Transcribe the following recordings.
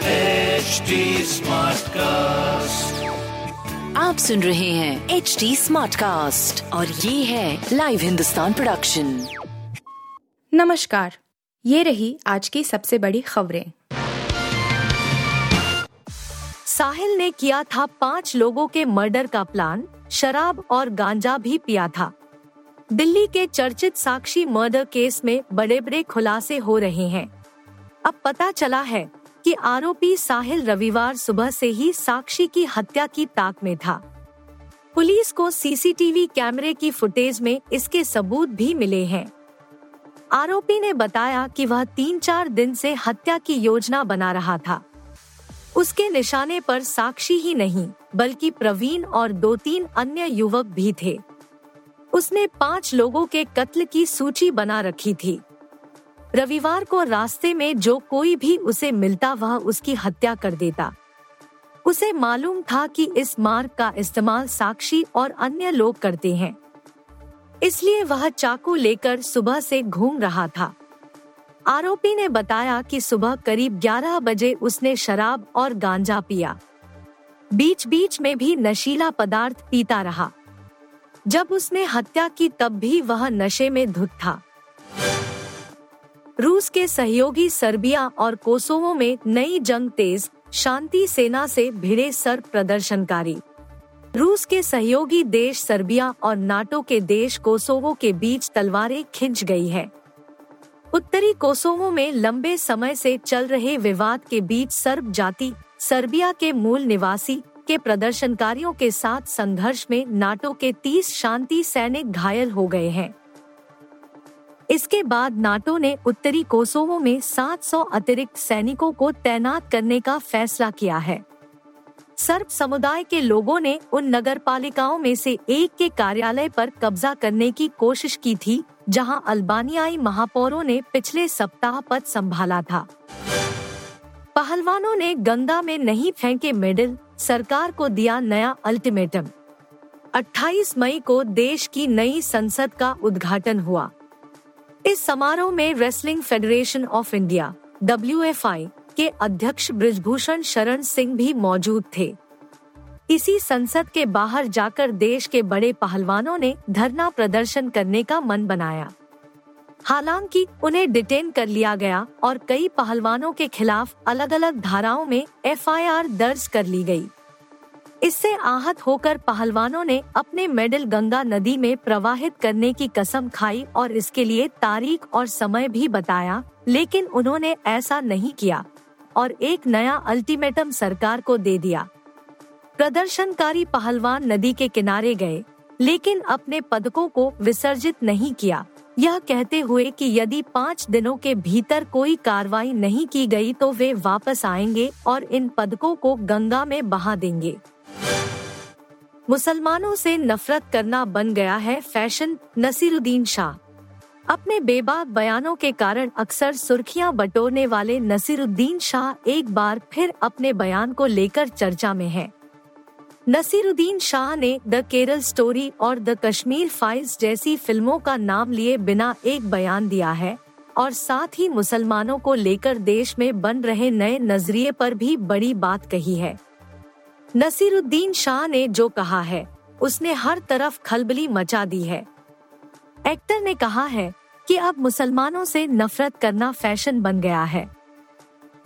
HT SmartCast, आप सुन रहे हैं HT SmartCast और ये है लाइव हिंदुस्तान प्रोडक्शन। नमस्कार, ये रही आज की सबसे बड़ी खबरें। साहिल ने किया था 5 लोगों के मर्डर का प्लान, शराब और गांजा भी पिया था। दिल्ली के चर्चित साक्षी मर्डर केस में बड़े बड़े खुलासे हो रहे हैं। अब पता चला है कि आरोपी साहिल रविवार सुबह से ही साक्षी की हत्या की ताक में था। पुलिस को सीसीटीवी कैमरे की फुटेज में इसके सबूत भी मिले हैं। आरोपी ने बताया कि वह 3-4 दिन से हत्या की योजना बना रहा था। उसके निशाने पर साक्षी ही नहीं बल्कि प्रवीण और 2-3 अन्य युवक भी थे। उसने 5 लोगों के कत्ल की सूची बना रखी थी। रविवार को रास्ते में जो कोई भी उसे मिलता वह उसकी हत्या कर देता। उसे मालूम था कि इस मार्ग का इस्तेमाल साक्षी और अन्य लोग करते हैं, इसलिए वह चाकू लेकर सुबह से घूम रहा था। आरोपी ने बताया कि सुबह करीब 11 बजे उसने शराब और गांजा पिया, बीच बीच में भी नशीला पदार्थ पीता रहा। जब उसने हत्या की तब भी वह नशे में धुत था। रूस के सहयोगी सर्बिया और कोसोवो में नई जंग तेज, शांति सेना से भिड़े सर्ब प्रदर्शनकारी। रूस के सहयोगी देश सर्बिया और नाटो के देश कोसोवो के बीच तलवारें खिंच गई है। उत्तरी कोसोवो में लंबे समय से चल रहे विवाद के बीच सर्ब जाति सर्बिया के मूल निवासी के प्रदर्शनकारियों के साथ संघर्ष में नाटो के 30 शांति सैनिक घायल हो गए हैं। इसके बाद नाटो ने उत्तरी कोसोवो में 700 अतिरिक्त सैनिकों को तैनात करने का फैसला किया है। सर्ब समुदाय के लोगों ने उन नगरपालिकाओं में से एक के कार्यालय पर कब्जा करने की कोशिश की थी जहां अल्बानियाई महापौरों ने पिछले सप्ताह पद संभाला था। पहलवानों ने गंगा में नहीं फेंके मेडल, सरकार को दिया नया अल्टीमेटम। 28 मई को देश की नई संसद का उद्घाटन हुआ। इस समारोह में wrestling federation of India (WFI) के अध्यक्ष बृजभूषण शरण सिंह भी मौजूद थे। इसी संसद के बाहर जाकर देश के बड़े पहलवानों ने धरना प्रदर्शन करने का मन बनाया। हालांकि उन्हें डिटेन कर लिया गया और कई पहलवानों के खिलाफ अलग अलग धाराओं में FIR दर्ज कर ली गई। इससे आहत होकर पहलवानों ने अपने मेडल गंगा नदी में प्रवाहित करने की कसम खाई और इसके लिए तारीख और समय भी बताया, लेकिन उन्होंने ऐसा नहीं किया और एक नया अल्टीमेटम सरकार को दे दिया। प्रदर्शनकारी पहलवान नदी के किनारे गए लेकिन अपने पदकों को विसर्जित नहीं किया, यह कहते हुए कि यदि 5 दिनों के भीतर कोई कार्रवाई नहीं की गई तो वे वापस आएंगे और इन पदकों को गंगा में बहा देंगे। मुसलमानों से नफरत करना बन गया है फैशन, नसीरुद्दीन शाह। अपने बेबाक बयानों के कारण अक्सर सुर्खियां बटोरने वाले नसीरुद्दीन शाह एक बार फिर अपने बयान को लेकर चर्चा में हैं। नसीरुद्दीन शाह ने द केरल स्टोरी और द कश्मीर फाइल्स जैसी फिल्मों का नाम लिए बिना एक बयान दिया है और साथ ही मुसलमानों को लेकर देश में बन रहे नए नजरिए पर भी बड़ी बात कही है। नसीरुद्दीन शाह ने जो कहा है उसने हर तरफ खलबली मचा दी है। एक्टर ने कहा है कि अब मुसलमानों से नफरत करना फैशन बन गया है,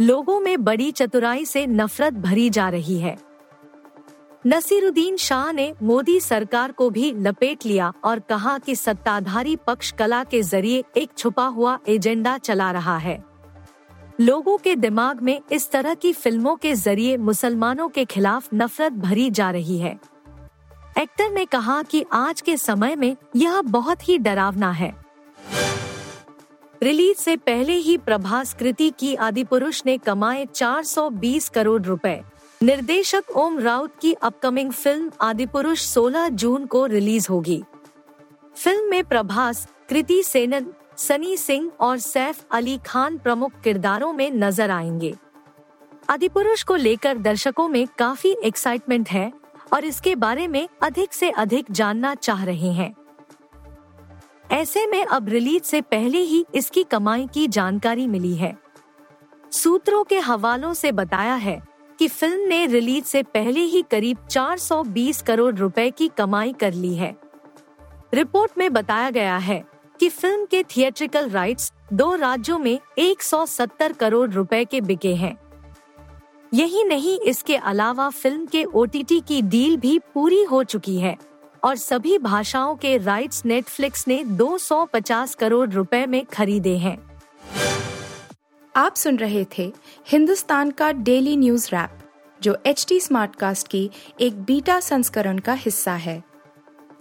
लोगों में बड़ी चतुराई से नफरत भरी जा रही है। नसीरुद्दीन शाह ने मोदी सरकार को भी लपेट लिया और कहा कि सत्ताधारी पक्ष कला के जरिए एक छुपा हुआ एजेंडा चला रहा है। लोगों के दिमाग में इस तरह की फिल्मों के जरिए मुसलमानों के खिलाफ नफरत भरी जा रही है। एक्टर ने कहा कि आज के समय में यह बहुत ही डरावना है। रिलीज से पहले ही प्रभास कृति की आदिपुरुष ने कमाए 420 करोड़ रुपए। निर्देशक ओम राउत की अपकमिंग फिल्म आदिपुरुष 16 जून को रिलीज होगी। फिल्म में प्रभास, कृति सेनन, सनी सिंह और सैफ अली खान प्रमुख किरदारों में नजर आएंगे। आदिपुरुष को लेकर दर्शकों में काफी एक्साइटमेंट है और इसके बारे में अधिक से अधिक जानना चाह रहे हैं। ऐसे में अब रिलीज से पहले ही इसकी कमाई की जानकारी मिली है। सूत्रों के हवालों से बताया है कि फिल्म ने रिलीज से पहले ही करीब 420 करोड़ रुपए की कमाई कर ली है। रिपोर्ट में बताया गया है कि फिल्म के थिएट्रिकल राइट्स 2 राज्यों में 170 करोड़ रुपए के बिके हैं। यही नहीं, इसके अलावा फिल्म के ओटीटी की डील भी पूरी हो चुकी है और सभी भाषाओं के राइट्स नेटफ्लिक्स ने 250 करोड़ रुपए में खरीदे हैं। आप सुन रहे थे हिंदुस्तान का डेली न्यूज रैप, जो HT स्मार्टकास्ट की एक बीटा संस्करण का हिस्सा है।